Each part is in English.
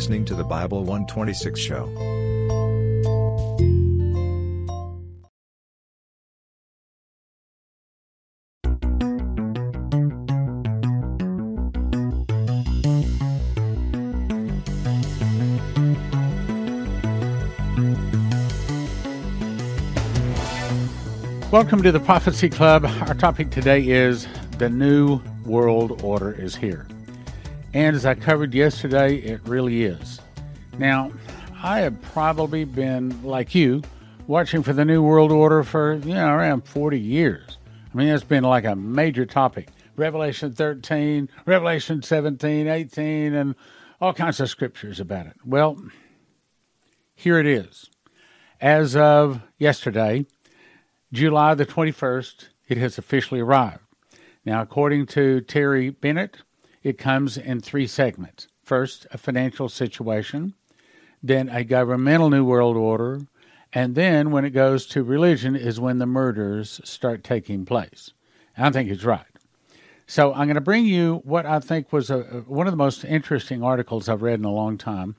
listening to the Bible 126 show. Welcome to the Prophecy Club. Our topic today is the New World Order is here. And as I covered yesterday, it really is. Now, I have probably been, like you, watching for the New World Order for, around 40 years. I mean, that's been like a major topic. Revelation 13, Revelation 17, 18, and all kinds of scriptures about it. Well, here it is. As of yesterday, July the 21st, it has officially arrived. Now, according to Terry Bennett, it comes in three segments. First, a financial situation, then a governmental New World Order, and then when it goes to religion is when the murders start taking place. And I think he's right. So I'm going to bring you what I think was one of the most interesting articles I've read in a long time.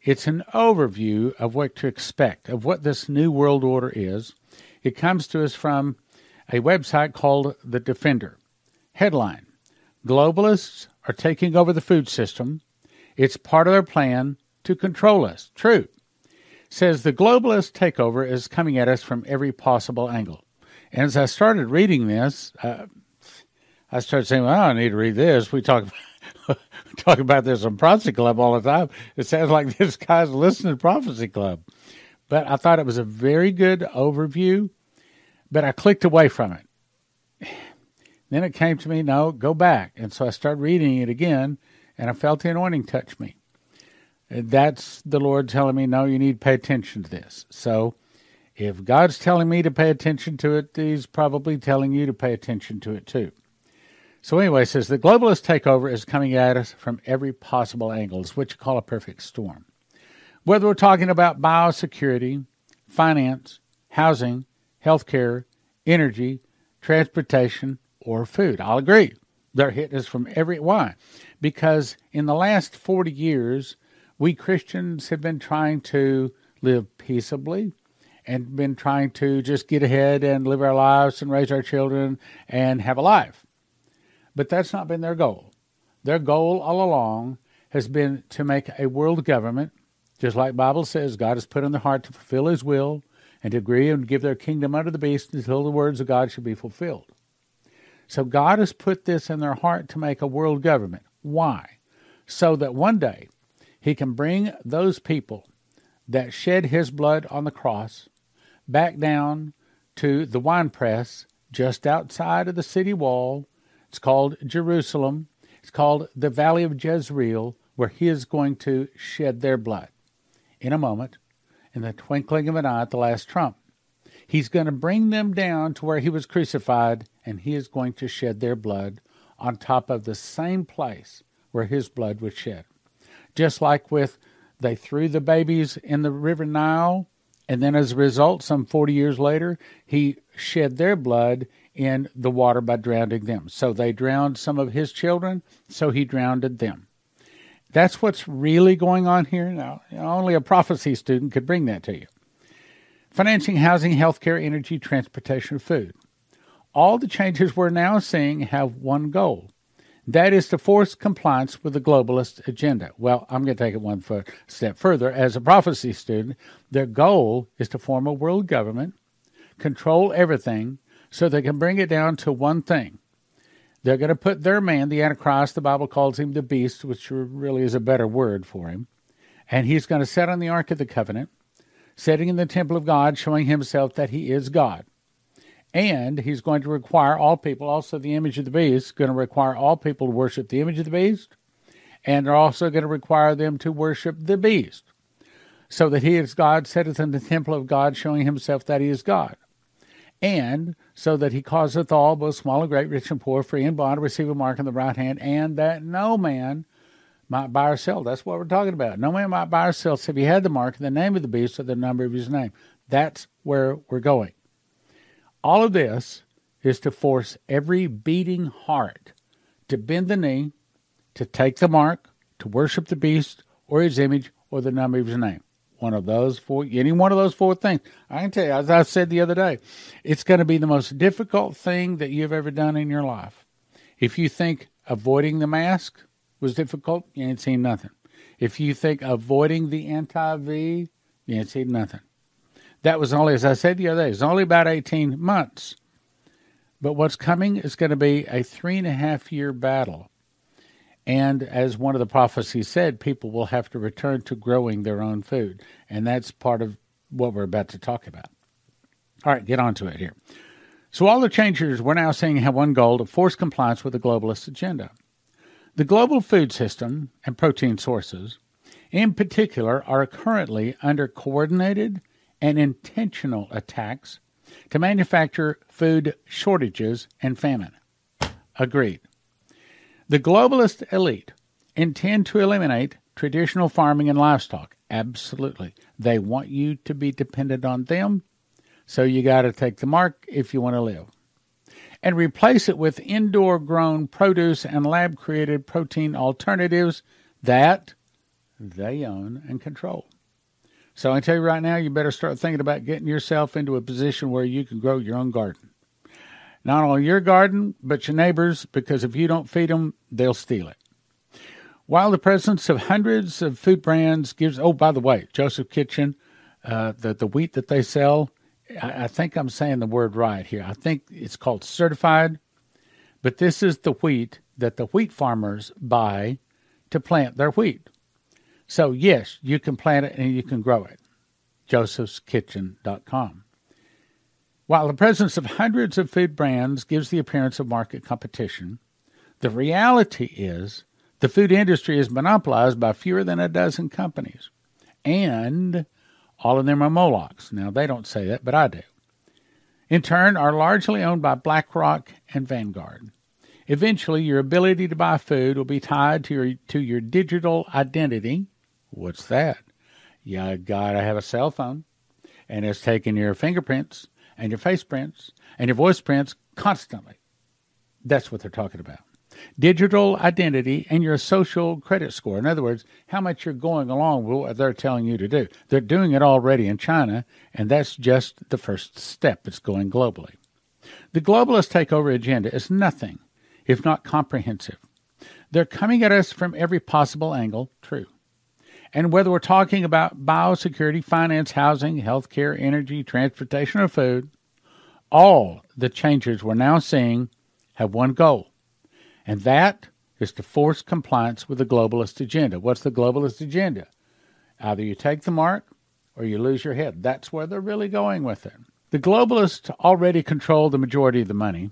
It's an overview of what to expect, of what this New World Order is. It comes to us from a website called The Defender. Headline, globalists are taking over the food system. It's part of their plan to control us. True. Says the globalist takeover is coming at us from every possible angle. And as I started reading this, I started saying, well, I don't need to read this. We talk about this on Prophecy Club all the time. It sounds like this guy's listening to Prophecy Club. But I thought it was a very good overview, but I clicked away from it. Then it came to me, no, go back. And so I started reading it again, and I felt the anointing touch me. That's the Lord telling me, no, you need to pay attention to this. So if God's telling me to pay attention to it, he's probably telling you to pay attention to it too. So anyway, it says, the globalist takeover is coming at us from every possible angle, which you call a perfect storm. Whether we're talking about biosecurity, finance, housing, healthcare, energy, transportation, or food. I'll agree. They're hitting us from every... Why? Because in the last 40 years, we Christians have been trying to live peaceably and been trying to just get ahead and live our lives and raise our children and have a life. But that's not been their goal. Their goal all along has been to make a world government. Just like the Bible says, God has put in their heart to fulfill his will and to agree and give their kingdom unto the beast until the words of God should be fulfilled. So God has put this in their heart to make a world government. Why? So that one day he can bring those people that shed his blood on the cross back down to the winepress just outside of the city wall. It's called Jerusalem. It's called the Valley of Jezreel, where he is going to shed their blood. In a moment, in the twinkling of an eye at the last trump, he's going to bring them down to where he was crucified, and he is going to shed their blood on top of the same place where his blood was shed. Just like with they threw the babies in the river Nile, and then as a result, some 40 years later, he shed their blood in the water by drowning them. So they drowned some of his children, so he drowned them. That's what's really going on here. Now, only a prophecy student could bring that to you. Financing, housing, healthcare, energy, transportation, food. All the changes we're now seeing have one goal. That is to force compliance with the globalist agenda. Well, I'm going to take it one step further. As a prophecy student, their goal is to form a world government, control everything, so they can bring it down to one thing. They're going to put their man, the Antichrist, the Bible calls him the beast, which really is a better word for him, and he's going to sit on the Ark of the Covenant, sitting in the temple of God, showing himself that he is God. And he's going to require all people, also the image of the beast, going to require all people to worship the image of the beast, and they're also going to require them to worship the beast, so that he is God, sitteth in the temple of God, showing himself that he is God. And so that he causeth all, both small and great, rich and poor, free and bond, to receive a mark in the right hand, and that no man might buy or sell. That's what we're talking about. No man might buy or sell, if he had the mark in the name of the beast or the number of his name. That's where we're going. All of this is to force every beating heart to bend the knee, to take the mark, to worship the beast, or his image or the number of his name. One of those four, any one of those four things. I can tell you, as I said the other day, it's going to be the most difficult thing that you've ever done in your life. If you think avoiding the mask was difficult, you ain't seen nothing. If you think avoiding the anti-V, you ain't seen nothing. That was only, as I said the other day, it's only about 18 months. But what's coming is going to be a 3.5-year battle. And as one of the prophecies said, people will have to return to growing their own food. And that's part of what we're about to talk about. All right, get on to it here. So all the changers we're now seeing have one goal, to force compliance with the globalist agenda. The global food system and protein sources, in particular, are currently under coordinated and intentional attacks to manufacture food shortages and famine. Agreed. The globalist elite intend to eliminate traditional farming and livestock. Absolutely. They want you to be dependent on them, so you got to take the mark if you want to live. And replace it with indoor-grown produce and lab-created protein alternatives that they own and control. So I tell you right now, you better start thinking about getting yourself into a position where you can grow your own garden. Not only your garden, but your neighbors, because if you don't feed them, they'll steal it. While the presence of hundreds of food brands gives... Oh, by the way, Joseph Kitchen, the wheat that they sell, I think I'm saying the word right here. I think it's called certified, but this is the wheat that the wheat farmers buy to plant their wheat. So, yes, you can plant it and you can grow it. josephskitchen.com. While the presence of hundreds of food brands gives the appearance of market competition, the reality is the food industry is monopolized by fewer than a dozen companies. And all of them are Molochs. Now, they don't say that, but I do. In turn, are largely owned by BlackRock and Vanguard. Eventually, your ability to buy food will be tied to your digital identity. What's that? You gotta have a cell phone, and it's taking your fingerprints and your face prints and your voice prints constantly. That's what they're talking about. Digital identity and your social credit score. In other words, how much you're going along with what they're telling you to do. They're doing it already in China, and that's just the first step. It's going globally. The globalist takeover agenda is nothing if not comprehensive. They're coming at us from every possible angle, true. And whether we're talking about biosecurity, finance, housing, healthcare, energy, transportation, or food, all the changes we're now seeing have one goal, and that is to force compliance with the globalist agenda. What's the globalist agenda? Either you take the mark or you lose your head. That's where they're really going with it. The globalists already control the majority of the money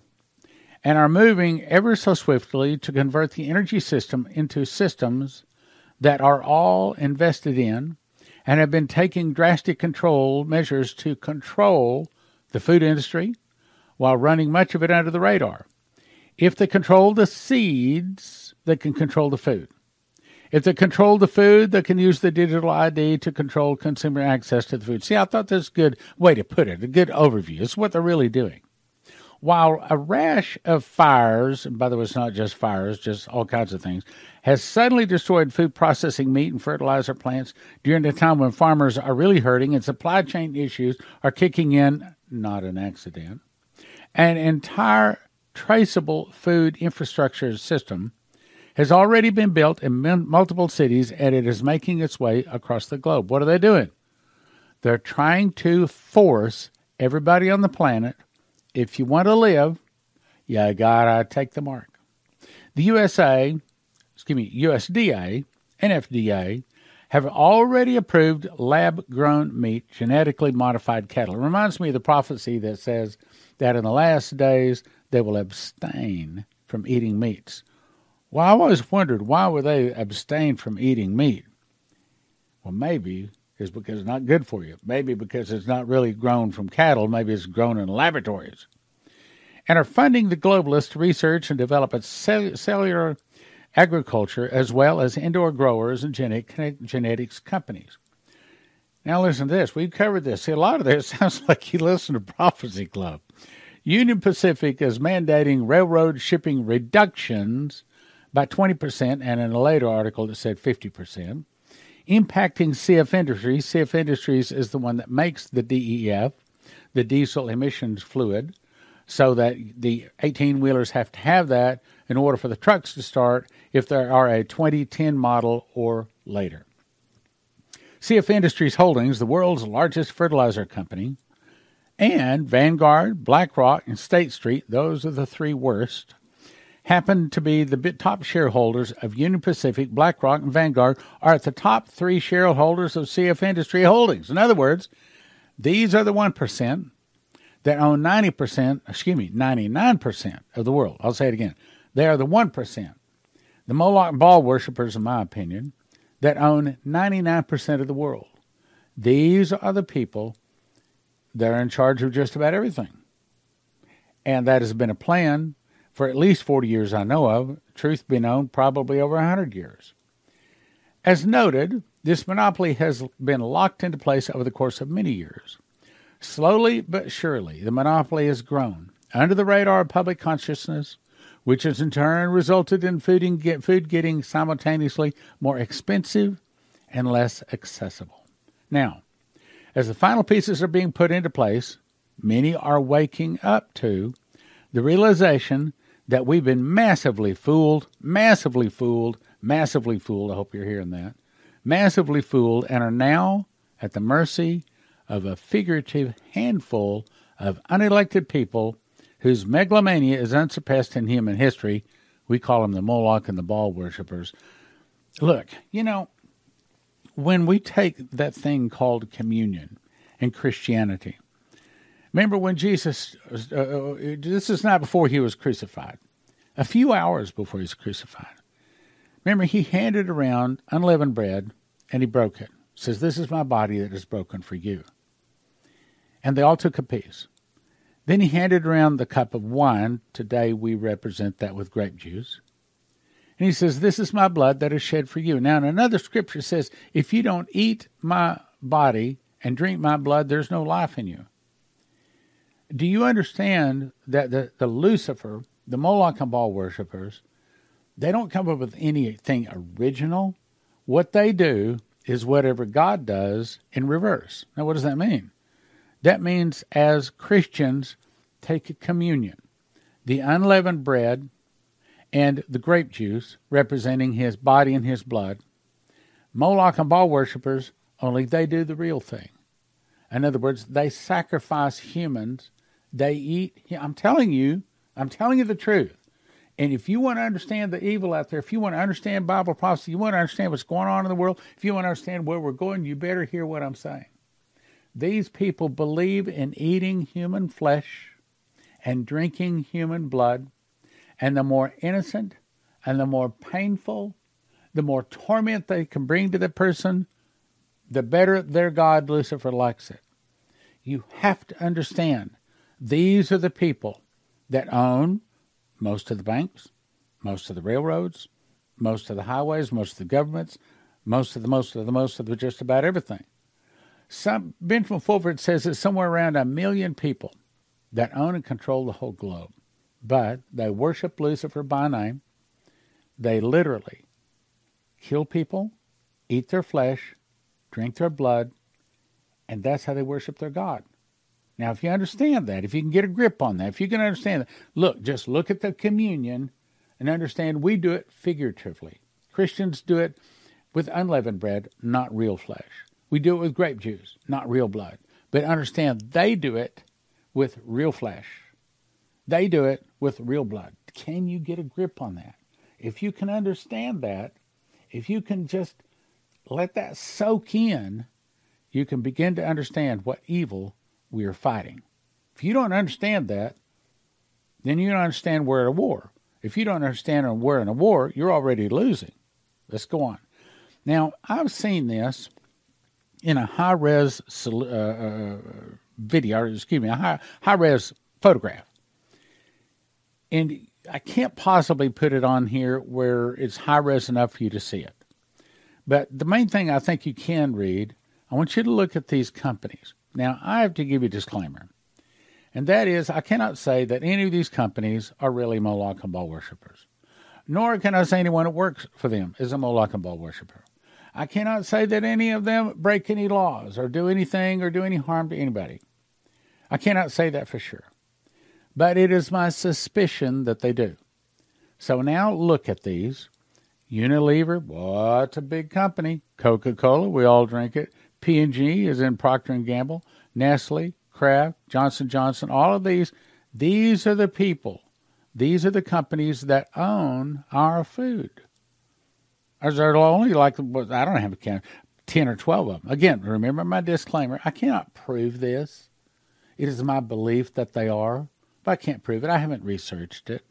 and are moving ever so swiftly to convert the energy system into systems that are all invested in and have been taking drastic control measures to control the food industry while running much of it under the radar. If they control the seeds, they can control the food. If they control the food, they can use the digital ID to control consumer access to the food. See, I thought that's a good way to put it, a good overview. It's what they're really doing. While a rash of fires, and by the way, it's not just fires, just all kinds of things, has suddenly destroyed food processing meat and fertilizer plants during a time when farmers are really hurting and supply chain issues are kicking in, not an accident, an entire traceable food infrastructure system has already been built in multiple cities, and it is making its way across the globe. What are they doing? They're trying to force everybody on the planet, if you want to live, you gotta take the mark. The USDA and FDA have already approved lab-grown meat, genetically modified cattle. It reminds me of the prophecy that says that in the last days they will abstain from eating meats. Well, I always wondered, why would they abstain from eating meat? Well, maybe is because it's not good for you. Maybe because it's not really grown from cattle. Maybe it's grown in laboratories. And are funding the globalists to research and develop a cellular agriculture as well as indoor growers and genetics companies. Now listen to this. We've covered this. See, a lot of this sounds like you listen to Prophecy Club. Union Pacific is mandating railroad shipping reductions by 20%, and in a later article it said 50%. impacting CF Industries. CF Industries is the one that makes the DEF, the diesel emissions fluid, so that the 18-wheelers have to have that in order for the trucks to start if they are a 2010 model or later. CF Industries Holdings, the world's largest fertilizer company, and Vanguard, BlackRock, and State Street, those are the three worst, happen to be the top shareholders of Union Pacific. BlackRock and Vanguard are at the top three shareholders of CF Industry Holdings. In other words, these are the 1% that own 99% of the world. I'll say it again. They are the 1%, the Moloch ball worshippers, in my opinion, that own 99% of the world. These are the people that are in charge of just about everything. And that has been a plan for at least 40 years I know of, truth be known, probably over 100 years. As noted, this monopoly has been locked into place over the course of many years. Slowly but surely, the monopoly has grown under the radar of public consciousness, which has in turn resulted in food getting simultaneously more expensive and less accessible. Now, as the final pieces are being put into place, many are waking up to the realization that we've been massively fooled, I hope you're hearing that, massively fooled, and are now at the mercy of a figurative handful of unelected people whose megalomania is unsurpassed in human history. We call them the Moloch and the Baal worshippers. Look, you know, when we take that thing called communion in Christianity, remember when Jesus, this is not before he was crucified, a few hours before he was crucified. Remember, he handed around unleavened bread, and he broke it. He says, "This is my body that is broken for you." And they all took a piece. Then he handed around the cup of wine. Today we represent that with grape juice. And he says, "This is my blood that is shed for you." Now, in another scripture says, "If you don't eat my body and drink my blood, there's no life in you." Do you understand that the Lucifer, the Moloch and Baal worshippers, they don't come up with anything original? What they do is whatever God does in reverse. Now, what does that mean? That means as Christians take communion, the unleavened bread and the grape juice representing his body and his blood, Moloch and Baal worshippers, only they do the real thing. In other words, they sacrifice humans. They eat. I'm telling you the truth. And if you want to understand the evil out there, if you want to understand Bible prophecy, you want to understand what's going on in the world, if you want to understand where we're going, you better hear what I'm saying. These people believe in eating human flesh and drinking human blood. And the more innocent and the more painful, the more torment they can bring to the person, the better their God, Lucifer, likes it. You have to understand, these are the people that own most of the banks, most of the railroads, most of the highways, most of the governments, most of just about everything. Benjamin Fulford says it's somewhere around 1 million people that own and control the whole globe. But they worship Lucifer by name. They literally kill people, eat their flesh, drink their blood, and that's how they worship their God. Now, if you understand that, if you can get a grip on that, if you can understand that, look, just look at the communion and understand we do it figuratively. Christians do it with unleavened bread, not real flesh. We do it with grape juice, not real blood. But understand, they do it with real flesh. They do it with real blood. Can you get a grip on that? If you can understand that, if you can just let that soak in, you can begin to understand what evil we are fighting. If you don't understand that, then you don't understand we're at a war. If you don't understand we're in a war, you're already losing. Let's go on. Now, I've seen this in a high-res high-res photograph. And I can't possibly put it on here where it's high-res enough for you to see it. But the main thing I think you can read, I want you to look at these companies. Now, I have to give you a disclaimer, and that is I cannot say that any of these companies are really Moloch and Baal worshippers, nor can I say anyone who works for them is a Moloch and Baal worshiper. I cannot say that any of them break any laws or do anything or do any harm to anybody. I cannot say that for sure. But it is my suspicion that they do. So now look at these. Unilever, what a big company. Coca-Cola, we all drink it. P&G is in Procter & Gamble. Nestle, Kraft, Johnson & Johnson, all of these. These are the people. These are the companies that own our food. There's only like, I don't have a count, 10 or 12 of them. Again, remember my disclaimer. I cannot prove this. It is my belief that they are. But I can't prove it. I haven't researched it.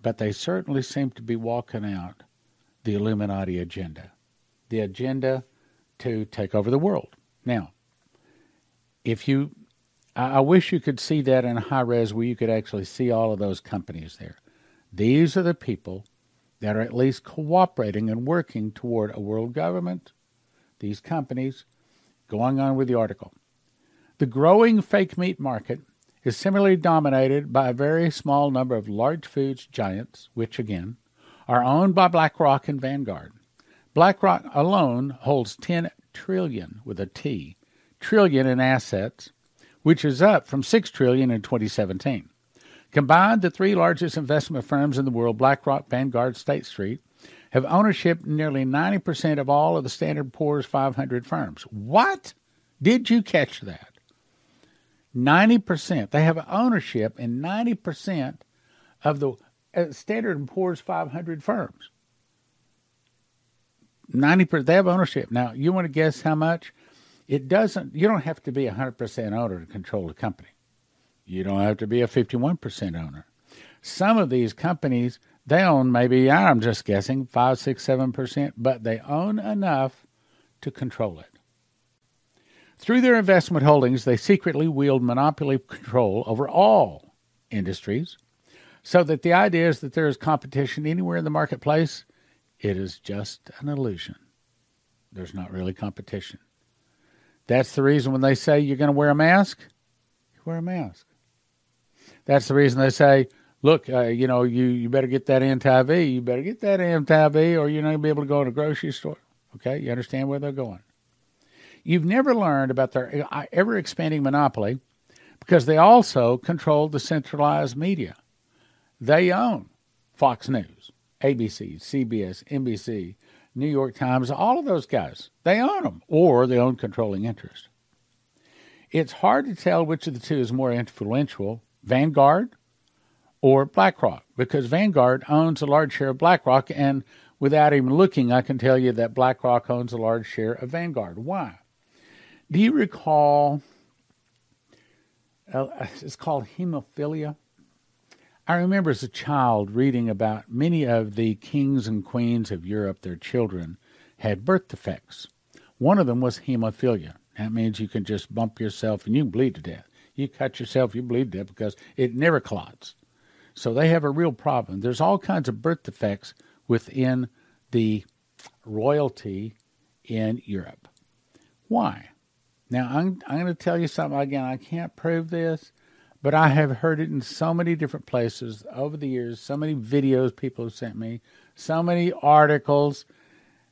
But they certainly seem to be walking out the Illuminati agenda. The agenda to take over the world. Now, if you... I wish you could see that in high res where you could actually see all of those companies there. These are the people that are at least cooperating and working toward a world government. These companies, going on with the article. The growing fake meat market is similarly dominated by a very small number of large foods giants, which again are owned by BlackRock and Vanguard. BlackRock alone holds $10 trillion with a T, trillion in assets, which is up from $6 trillion in 2017. Combined, the three largest investment firms in the world, BlackRock, Vanguard, State Street, have ownership in nearly 90% of all of the Standard & Poor's 500 firms. What? Did you catch that? 90%. They have ownership in 90% of the Standard & Poor's 500 firms. 90%. They have ownership. Now, you want to guess how much? It doesn't, you don't have to be a 100% owner to control a company. You don't have to be a 51% owner. Some of these companies, they own maybe, I'm just guessing, 5, 6, 7%, but they own enough to control it. Through their investment holdings, they secretly wield monopoly control over all industries, so that the idea is that there is competition anywhere in the marketplace. It is just an illusion. There's not really competition. That's the reason when they say you're going to wear a mask, you wear a mask. That's the reason they say, look, you better get that anti-V. You better get that anti-V or you're not going to be able to go to a grocery store. Okay, you understand where they're going. You've never learned about their ever-expanding monopoly because they also control the centralized media. They own Fox News, ABC, CBS, NBC, New York Times, all of those guys, they own them, or they own controlling interest. It's hard to tell which of the two is more influential, Vanguard or BlackRock, because Vanguard owns a large share of BlackRock, and without even looking, I can tell you that BlackRock owns a large share of Vanguard. Why? Do you recall, it's called hemophilia? I remember as a child reading about many of the kings and queens of Europe, their children, had birth defects. One of them was hemophilia. That means you can just bump yourself and you bleed to death. You cut yourself, you bleed to death because it never clots. So they have a real problem. There's all kinds of birth defects within the royalty in Europe. Why? Now, I'm going to tell you something. Again, I can't prove this. But I have heard it in so many different places over the years, so many videos people have sent me, so many articles.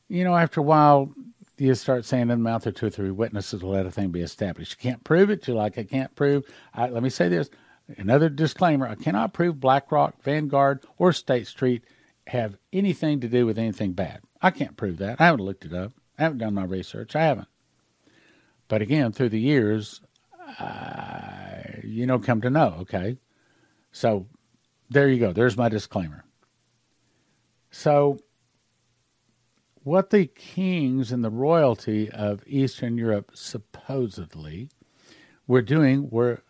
You know, after a while, you start saying in the mouth of two or three witnesses will let a thing be established. You can't prove it. You're like, I can't prove. Let me say this. Another disclaimer. I cannot prove BlackRock, Vanguard, or State Street have anything to do with anything bad. I can't prove that. I haven't looked it up. I haven't done my research. I haven't. But again, through the years, come to know, okay? So there you go. There's my disclaimer. So what the kings and the royalty of Eastern Europe supposedly were doing were,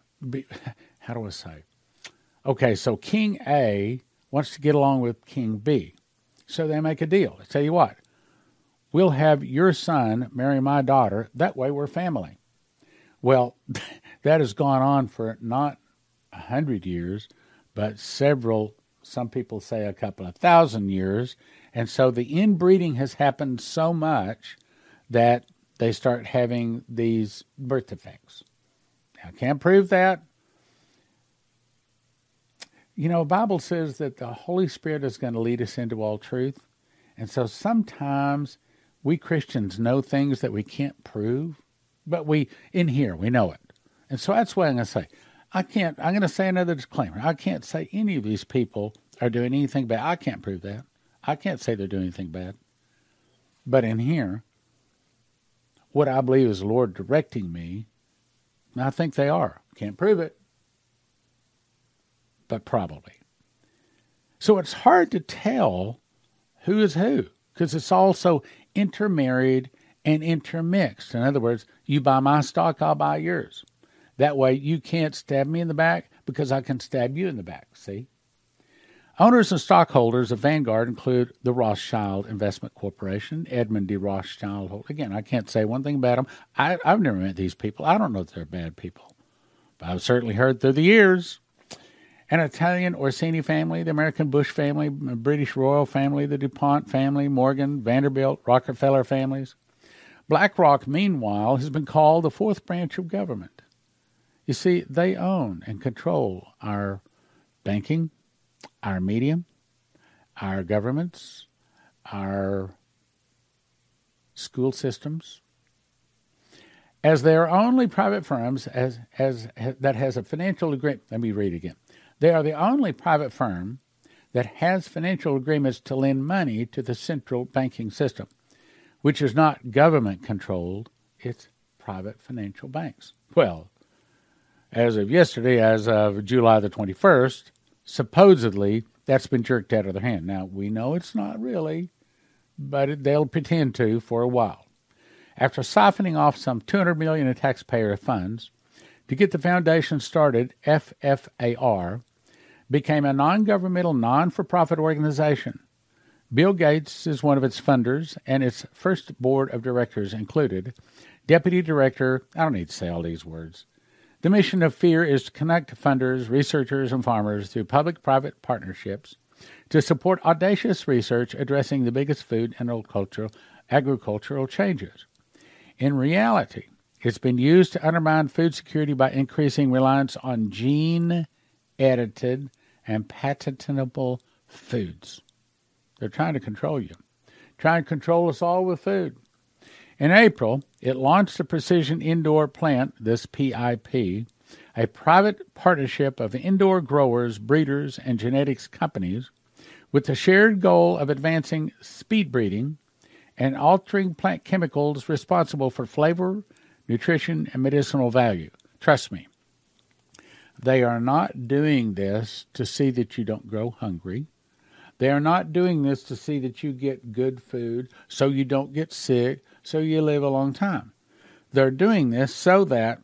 how do I say? Okay, so King A wants to get along with King B. So they make a deal. I tell you what, we'll have your son marry my daughter. That way we're family. Well, that has gone on for not 100 years, but several, some people say a couple of thousand years. And so the inbreeding has happened so much that they start having these birth defects. I can't prove that. You know, the Bible says that the Holy Spirit is going to lead us into all truth. And so sometimes we Christians know things that we can't prove, but we, in here, we know it. And so that's what I'm going to say. I'm going to say another disclaimer. I can't say any of these people are doing anything bad. I can't prove that. I can't say they're doing anything bad. But in here, what I believe is the Lord directing me, I think they are. Can't prove it, but probably. So it's hard to tell who is who, because it's all so intermarried and intermixed. In other words, you buy my stock, I'll buy yours. That way you can't stab me in the back because I can stab you in the back, see? Owners and stockholders of Vanguard include the Rothschild Investment Corporation, Edmund D. Rothschild. Again, I can't say one thing about them. I've never met these people. I don't know if they're bad people, but I've certainly heard through the years. An Italian Orsini family, the American Bush family, British Royal family, the DuPont family, Morgan, Vanderbilt, Rockefeller families. BlackRock, meanwhile, has been called the fourth branch of government. You see, they own and control our banking, our media, our governments, our school systems. As they are only private firms that has a financial agreement. Let me read again. They are the only private firm that has financial agreements to lend money to the central banking system, which is not government-controlled. It's private financial banks. Well, as of yesterday, as of July the 21st, supposedly that's been jerked out of their hand. Now, we know it's not really, but they'll pretend to for a while. After siphoning off some $200 million in taxpayer funds, to get the foundation started, FFAR became a non-governmental, non-for-profit organization. Bill Gates is one of its funders, and its first board of directors included Deputy Director, I don't need to say all these words. The mission of FEAR is to connect funders, researchers, and farmers through public-private partnerships to support audacious research addressing the biggest food and agricultural changes. In reality, it's been used to undermine food security by increasing reliance on gene-edited and patentable foods. They're trying to control you, trying to control us all with food. In April, it launched the Precision Indoor Plant, this PIP, a private partnership of indoor growers, breeders, and genetics companies with the shared goal of advancing speed breeding and altering plant chemicals responsible for flavor, nutrition, and medicinal value. Trust me, they are not doing this to see that you don't grow hungry. They are not doing this to see that you get good food so you don't get sick, so you live a long time. They're doing this so that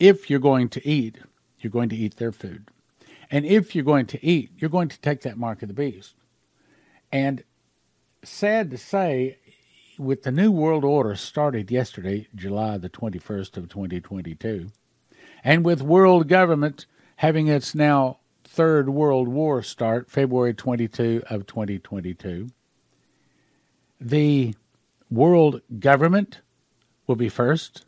if you're going to eat, you're going to eat their food. And if you're going to eat, you're going to take that mark of the beast. And sad to say, with the New World Order started yesterday, July the 21st of 2022, and with world government having its now Third World War start, February 22 of 2022, the world government will be first.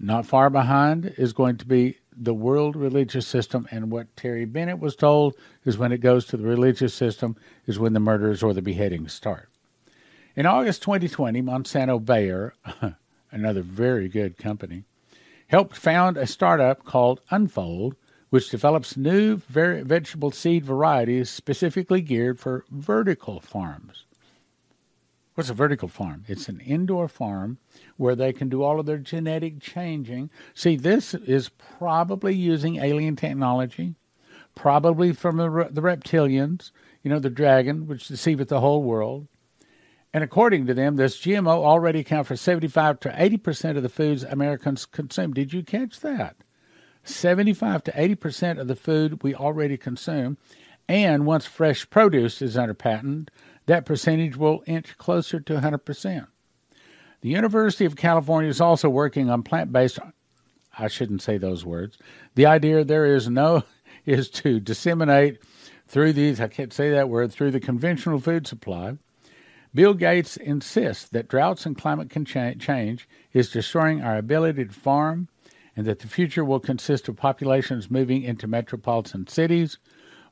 Not far behind is going to be the world religious system, and what Terry Bennett was told is when it goes to the religious system is when the murders or the beheadings start. In August 2020, Monsanto Bayer, another very good company, helped found a startup called Unfold, which develops new vegetable seed varieties specifically geared for vertical farms. What's a vertical farm? It's an indoor farm where they can do all of their genetic changing. See, this is probably using alien technology, probably from the reptilians, you know, the dragon, which deceiveth the whole world. And according to them, this GMO already accounts for 75 to 80% of the foods Americans consume. Did you catch that? 75 to 80% of the food we already consume. And once fresh produce is under patent, that percentage will inch closer to 100%. The University of California is also working on plant-based, I shouldn't say those words. The idea is to disseminate through these, I can't say that word, through the conventional food supply. Bill Gates insists that droughts and climate change is destroying our ability to farm and that the future will consist of populations moving into metropolitan cities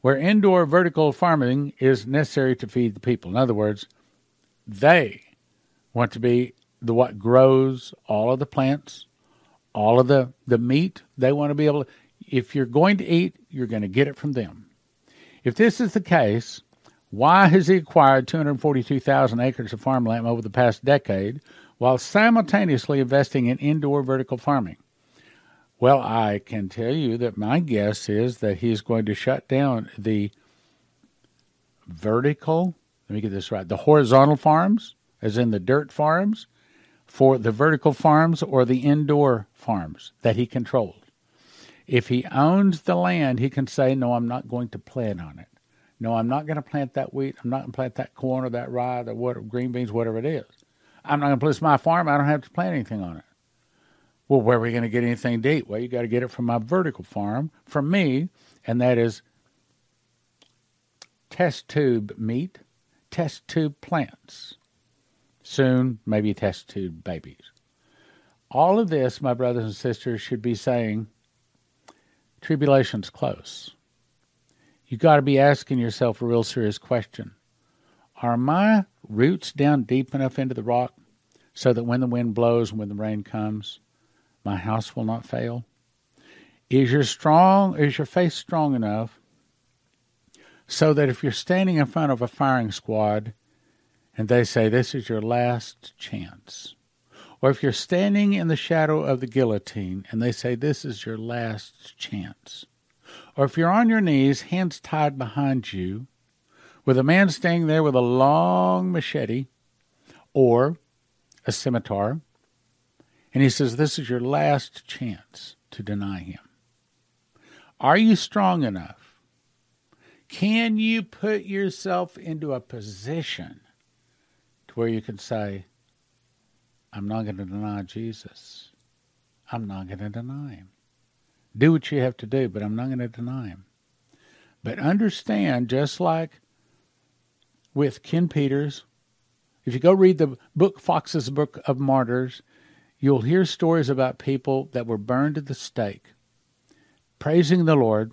where indoor vertical farming is necessary to feed the people. In other words, They want to be the what grows all of the plants, all of the meat. They want to be able to, if you're going to eat, you're going to get it from them. If this is the case, why has he acquired 242,000 acres of farmland over the past decade while simultaneously investing in indoor vertical farming? Well, I can tell you that my guess is that he's going to shut down the vertical, let me get this right, the horizontal farms, as in the dirt farms, for the vertical farms or the indoor farms that he controlled. If he owns the land, he can say, no, I'm not going to plant on it. No, I'm not going to plant that wheat. I'm not going to plant that corn or that rye or whatever, green beans, whatever it is. I'm not going to plant my farm. I don't have to plant anything on it. Well, where are we going to get anything to eat? Well, you got to get it from my vertical farm, from me, and that is test tube meat, test tube plants. Soon, maybe test tube babies. All of this, my brothers and sisters, should be saying, tribulation's close. You got to be asking yourself a real serious question. Are my roots down deep enough into the rock so that when the wind blows and when the rain comes, my house will not fail? Is your faith strong enough so that if you're standing in front of a firing squad and they say, this is your last chance, or if you're standing in the shadow of the guillotine and they say, this is your last chance, or if you're on your knees, hands tied behind you, with a man standing there with a long machete or a scimitar, and he says, this is your last chance to deny him. Are you strong enough? Can you put yourself into a position to where you can say, I'm not going to deny Jesus. I'm not going to deny him. Do what you have to do, but I'm not going to deny him. But understand, just like with Ken Peters, if you go read the book, Fox's Book of Martyrs, you'll hear stories about people that were burned at the stake, praising the Lord,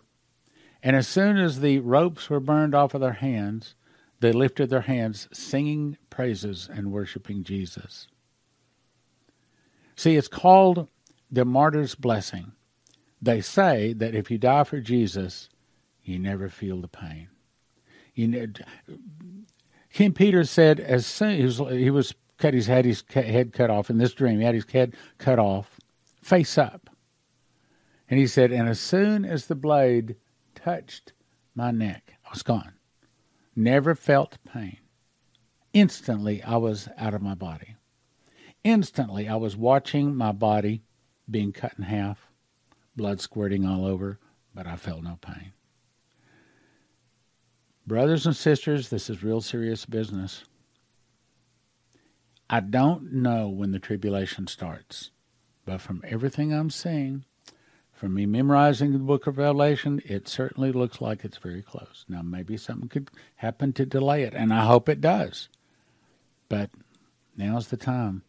and as soon as the ropes were burned off of their hands, they lifted their hands, singing praises and worshiping Jesus. See, it's called the martyr's blessing. They say that if you die for Jesus, you never feel the pain. Ken Peters said, as soon as he had his head cut off in this dream, he had his head cut off, face up. And he said, and as soon as the blade touched my neck, I was gone. Never felt pain. Instantly, I was out of my body. Instantly, I was watching my body being cut in half. Blood squirting all over, but I felt no pain. Brothers and sisters, this is real serious business. I don't know when the tribulation starts, but from everything I'm seeing, from me memorizing the book of Revelation, it certainly looks like it's very close. Now, maybe something could happen to delay it, and I hope it does. But now's the time.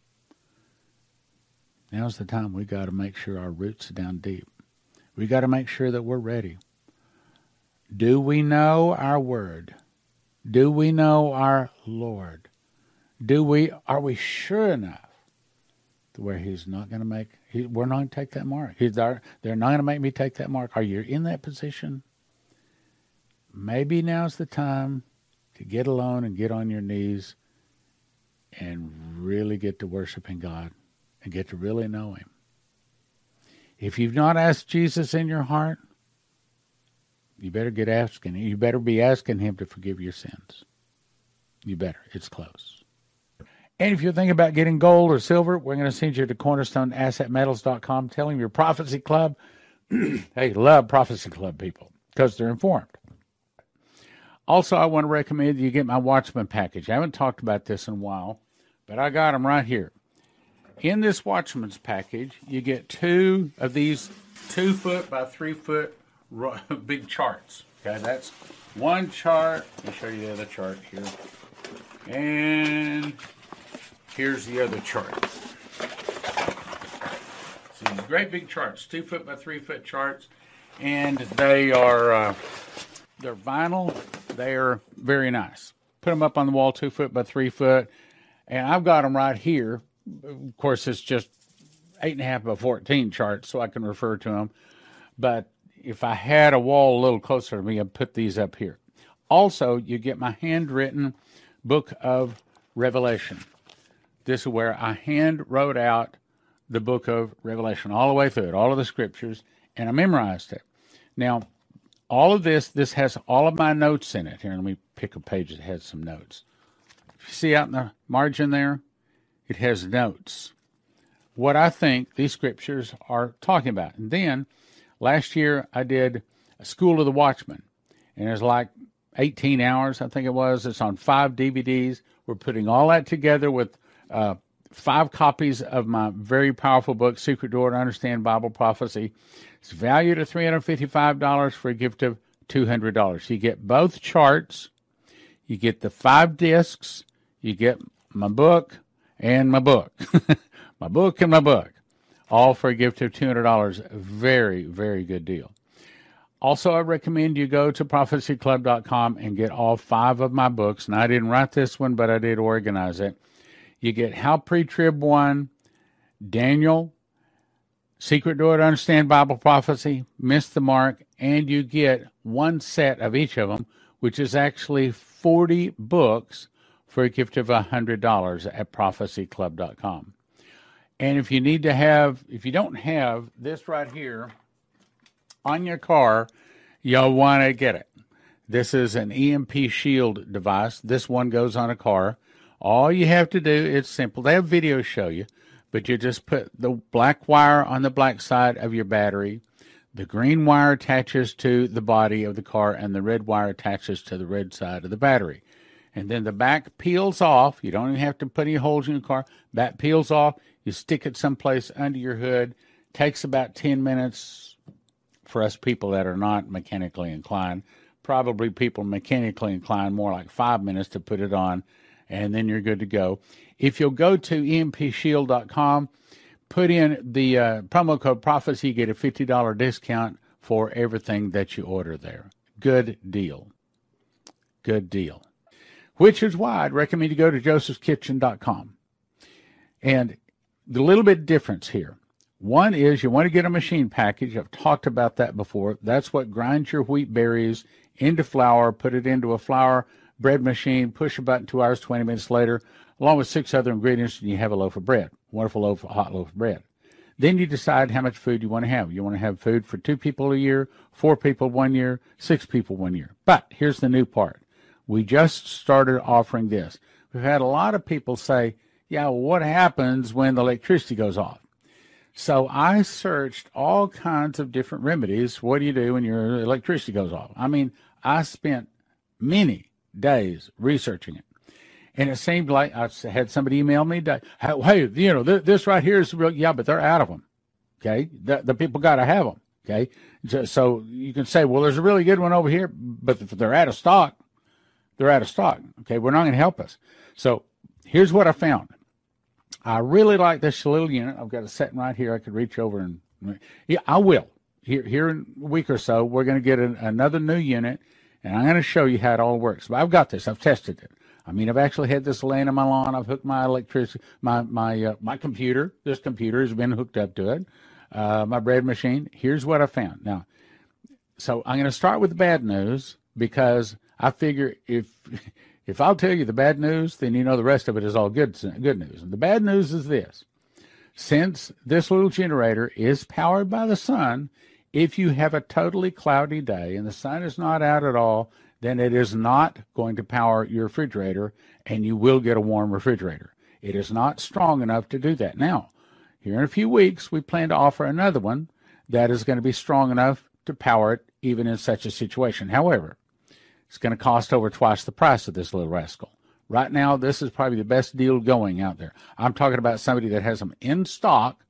Now's the time we got to make sure our roots are down deep. We got to make sure that we're ready. Do we know our word? Do we know our Lord? Are we sure enough to where he's not going to make, we're not going to take that mark. They're not going to make me take that mark. Are you in that position? Maybe now's the time to get alone and get on your knees and really get to worshiping God and get to really know him. If you've not asked Jesus in your heart, you better get asking. You better be asking him to forgive your sins. You better. It's close. And if you're thinking about getting gold or silver, we're going to send you to cornerstoneassetmetals.com. Tell him your Prophecy Club. Hey, love Prophecy Club people because they're informed. Also, I want to recommend you get my Watchman package. I haven't talked about this in a while, but I got them right here. In this Watchman's package, you get two of these 2-foot by 3-foot big charts. Okay, that's one chart. Let me show you the other chart here. And here's the other chart. So these great big charts, 2-foot by 3-foot charts. And they are, they're vinyl. They are very nice. Put them up on the wall, 2-foot by 3-foot. And I've got them right here. Of course, it's just 8.5 by 14 charts, so I can refer to them. But if I had a wall a little closer to me, I'd put these up here. Also, you get my handwritten book of Revelation. This is where I hand wrote out the book of Revelation, all the way through it, all of the scriptures, and I memorized it. Now, all of this has all of my notes in it. Here, let me pick a page that has some notes. You see out in the margin there? It has notes. What I think these scriptures are talking about. And then, last year, I did a School of the Watchman, and it was like 18 hours, I think it was. It's on 5 DVDs. We're putting all that together with 5 copies of my very powerful book, Secret Door to Understand Bible Prophecy. It's valued at $355 for a gift of $200. You get both charts, you get the 5 discs, you get my book and my book, my book and my book, all for a gift of $200. Very, very good deal. Also, I recommend you go to prophecyclub.com and get all 5 of my books. And I didn't write this one, but I did organize it. You get How Pre-Trib 1, Daniel, Secret Door to Understand Bible Prophecy, Miss the Mark, and you get one set of each of them, which is actually 40 books for a gift of $100 at prophecyclub.com. And if you need to have, if you don't have this right here on your car, you'll want to get it. This is an EMP shield device. This one goes on a car. All you have to do, it's simple. They have videos show you, but you just put the black wire on the black side of your battery. The green wire attaches to the body of the car, and the red wire attaches to the red side of the battery. And then the back peels off. You don't even have to put any holes in your car. That peels off. You stick it someplace under your hood. Takes about 10 minutes for us people that are not mechanically inclined. Probably people mechanically inclined more like 5 minutes to put it on. And then you're good to go. If you'll go to empshield.com, put in the promo code Prophecy, you get a $50 discount for everything that you order there. Good deal. Good deal. Which is why I'd recommend you go to josephskitchen.com. And the little bit difference here. One is you want to get a machine package. I've talked about that before. That's what grinds your wheat berries into flour, put it into a flour bread machine, push a button 2 hours, 20 minutes later, along with 6 other ingredients, and you have a loaf of bread, wonderful loaf, a hot loaf of bread. Then you decide how much food you want to have. You want to have food for 2 people a year, 4 people 1 year, 6 people 1 year. But here's the new part. We just started offering this. We've had a lot of people say, yeah, well, what happens when the electricity goes off? So I searched all kinds of different remedies. What do you do when your electricity goes off? I mean, I spent many days researching it, and it seemed like I had somebody email me, hey, you know, this right here is real. Yeah, but they're out of them. Okay, the people got to have them. Okay, so you can say, well, there's a really good one over here, but if they're out of stock, they're out of stock. Okay, we're not going to help us. So here's what I found. I really like this little unit. I've got it sitting right here. I could reach over and, yeah, I will. Here in a week or so, we're going to get another new unit. And I'm going to show you how it all works. But I've got this. I've tested it. I mean, I've actually had this laying on my lawn. I've hooked my electricity, my computer. This computer has been hooked up to it. My bread machine. Here's what I found. Now, so I'm going to start with the bad news, because I figure if I'll tell you the bad news, then you know the rest of it is all good news. And the bad news is this. Since this little generator is powered by the sun, if you have a totally cloudy day and the sun is not out at all, then it is not going to power your refrigerator, and you will get a warm refrigerator. It is not strong enough to do that. Now, here in a few weeks, we plan to offer another one that is going to be strong enough to power it even in such a situation. However, it's going to cost over twice the price of this little rascal. Right now, this is probably the best deal going out there. I'm talking about somebody that has them in stock,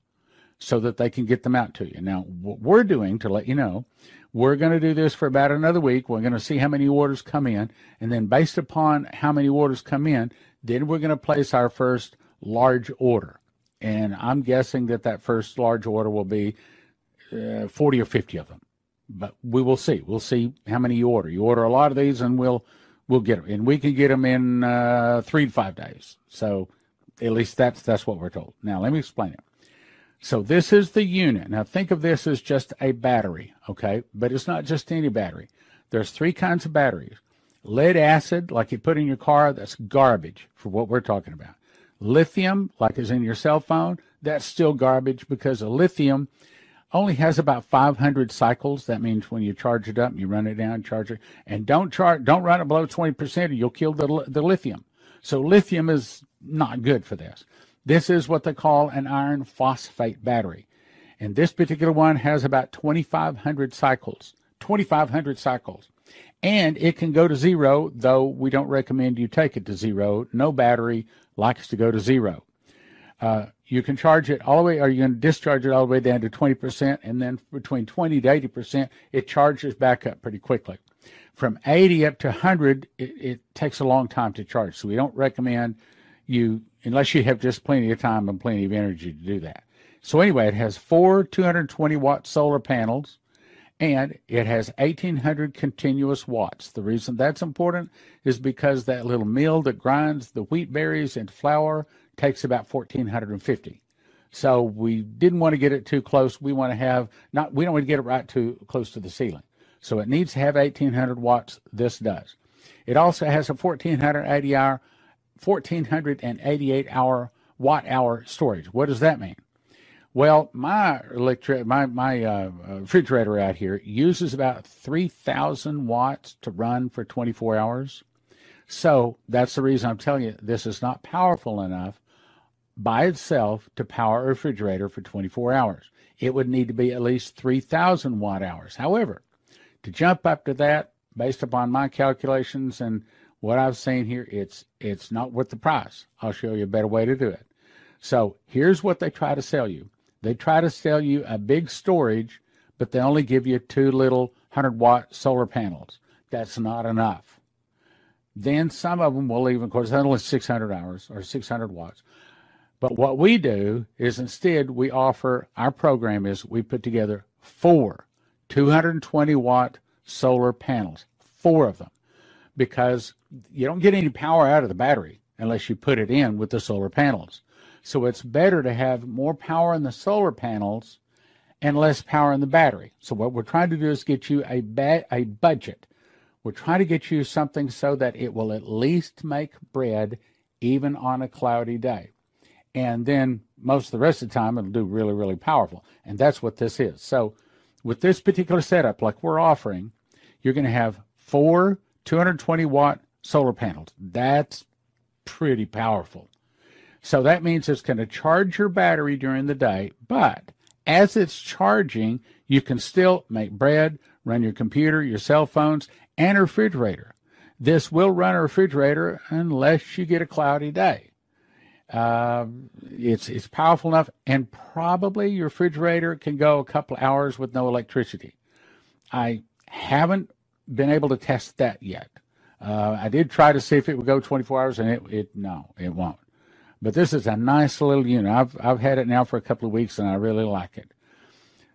so that they can get them out to you. Now, what we're doing, to let you know, we're going to do this for about another week. We're going to see how many orders come in, and then based upon how many orders come in, then we're going to place our first large order. And I'm guessing that first large order will be 40 or 50 of them. But we will see. We'll see how many you order. You order a lot of these, and we'll get them. And we can get them in 3 to 5 days. So At least that's what we're told. Now, let me explain it. So this is the unit. Now, think of this as just a battery, okay? But it's not just any battery. There's three kinds of batteries. Lead acid, like you put in your car, that's garbage for what we're talking about. Lithium, like is in your cell phone, that's still garbage because a lithium only has about 500 cycles. That means when you charge it up, and you run it down, charge it, and don't run it below 20%, or you'll kill the lithium. So lithium is not good for this. This is what they call an iron phosphate battery, and this particular one has about 2,500 cycles. 2,500 cycles. And it can go to zero, though we don't recommend you take it to zero. No battery likes to go to zero. You can charge it all the way, or you can discharge it all the way down to 20%, and then between 20 to 80%, it charges back up pretty quickly. From 80 up to 100, it takes a long time to charge. So we don't recommend you, unless you have just plenty of time and plenty of energy to do that. So anyway, it has four 220-watt solar panels, and it has 1,800 continuous watts. The reason that's important is because that little mill that grinds the wheat berries and flour takes about 1,450. So we didn't want to get it too close. We want to have not. We don't want to get it right too close to the ceiling. So it needs to have 1,800 watts. This does. It also has a 1,488 watt-hour storage. What does that mean? Well, my refrigerator out here uses about 3,000 watts to run for 24 hours. So that's the reason I'm telling you this is not powerful enough by itself to power a refrigerator for 24 hours. It would need to be at least 3,000 watt hours. However, to jump up to that, based upon my calculations and what I've seen here, it's not worth the price. I'll show you a better way to do it. So here's what they try to sell you. They try to sell you a big storage, but they only give you two little 100-watt solar panels. That's not enough. Then some of them will even, of course, that's only 600 hours or 600 watts. But what we do is instead we offer, our program is we put together four 220-watt solar panels, four of them, because you don't get any power out of the battery unless you put it in with the solar panels. So it's better to have more power in the solar panels and less power in the battery. So what we're trying to do is get you a budget. We're trying to get you something so that it will at least make bread even on a cloudy day. And then most of the rest of the time, it'll do really, really powerful. And that's what this is. So with this particular setup, like we're offering, you're going to have four 220-watt solar panels. That's pretty powerful. So that means it's going to charge your battery during the day, but as it's charging, you can still make bread, run your computer, your cell phones, and a refrigerator. This will run a refrigerator unless you get a cloudy day. It's powerful enough, and probably your refrigerator can go a couple hours with no electricity. I haven't been able to test that yet. I did try to see if it would go 24 hours, and it won't. But this is a nice little unit. I've had it now for a couple of weeks, and I really like it.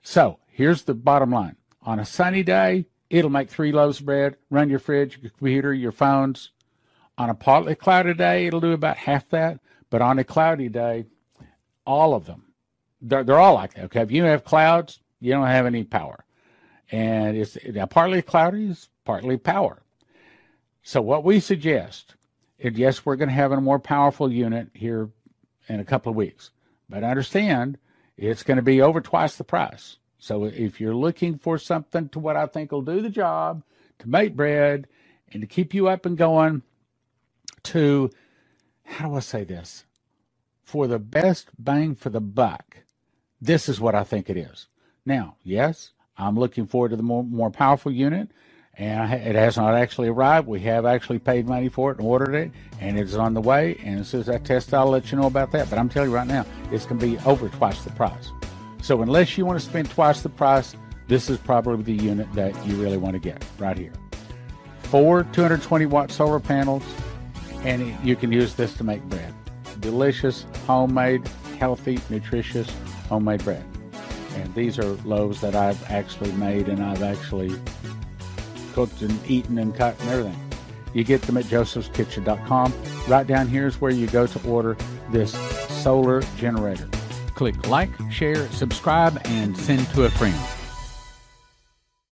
So here's the bottom line. On a sunny day, it'll make three loaves of bread, run your fridge, your computer, your phones. On a partly cloudy day, it'll do about half that. But on a cloudy day, all of them, they're all like that. Okay, if you have clouds, you don't have any power. And it's partly cloudy is partly power. So what we suggest, and yes, we're going to have a more powerful unit here in a couple of weeks. But understand, it's going to be over twice the price. So if you're looking for something to what I think will do the job, to make bread, and to keep you up and going to, how do I say this? For the best bang for the buck, this is what I think it is. Now, yes, I'm looking forward to the more powerful unit. And it has not actually arrived. We have actually paid money for it and ordered it, and it's on the way. And as soon as I test, I'll let you know about that. But I'm telling you right now, it's going to be over twice the price. So unless you want to spend twice the price, this is probably the unit that you really want to get right here. Four 220-watt solar panels, and you can use this to make bread. Delicious, homemade, healthy, nutritious, homemade bread. And these are loaves that I've actually made, and I've actually cooked and eaten and cut and everything. You get them at josephskitchen.com. Right down here is where you go to order this solar generator. Click like, share, subscribe, and send to a friend.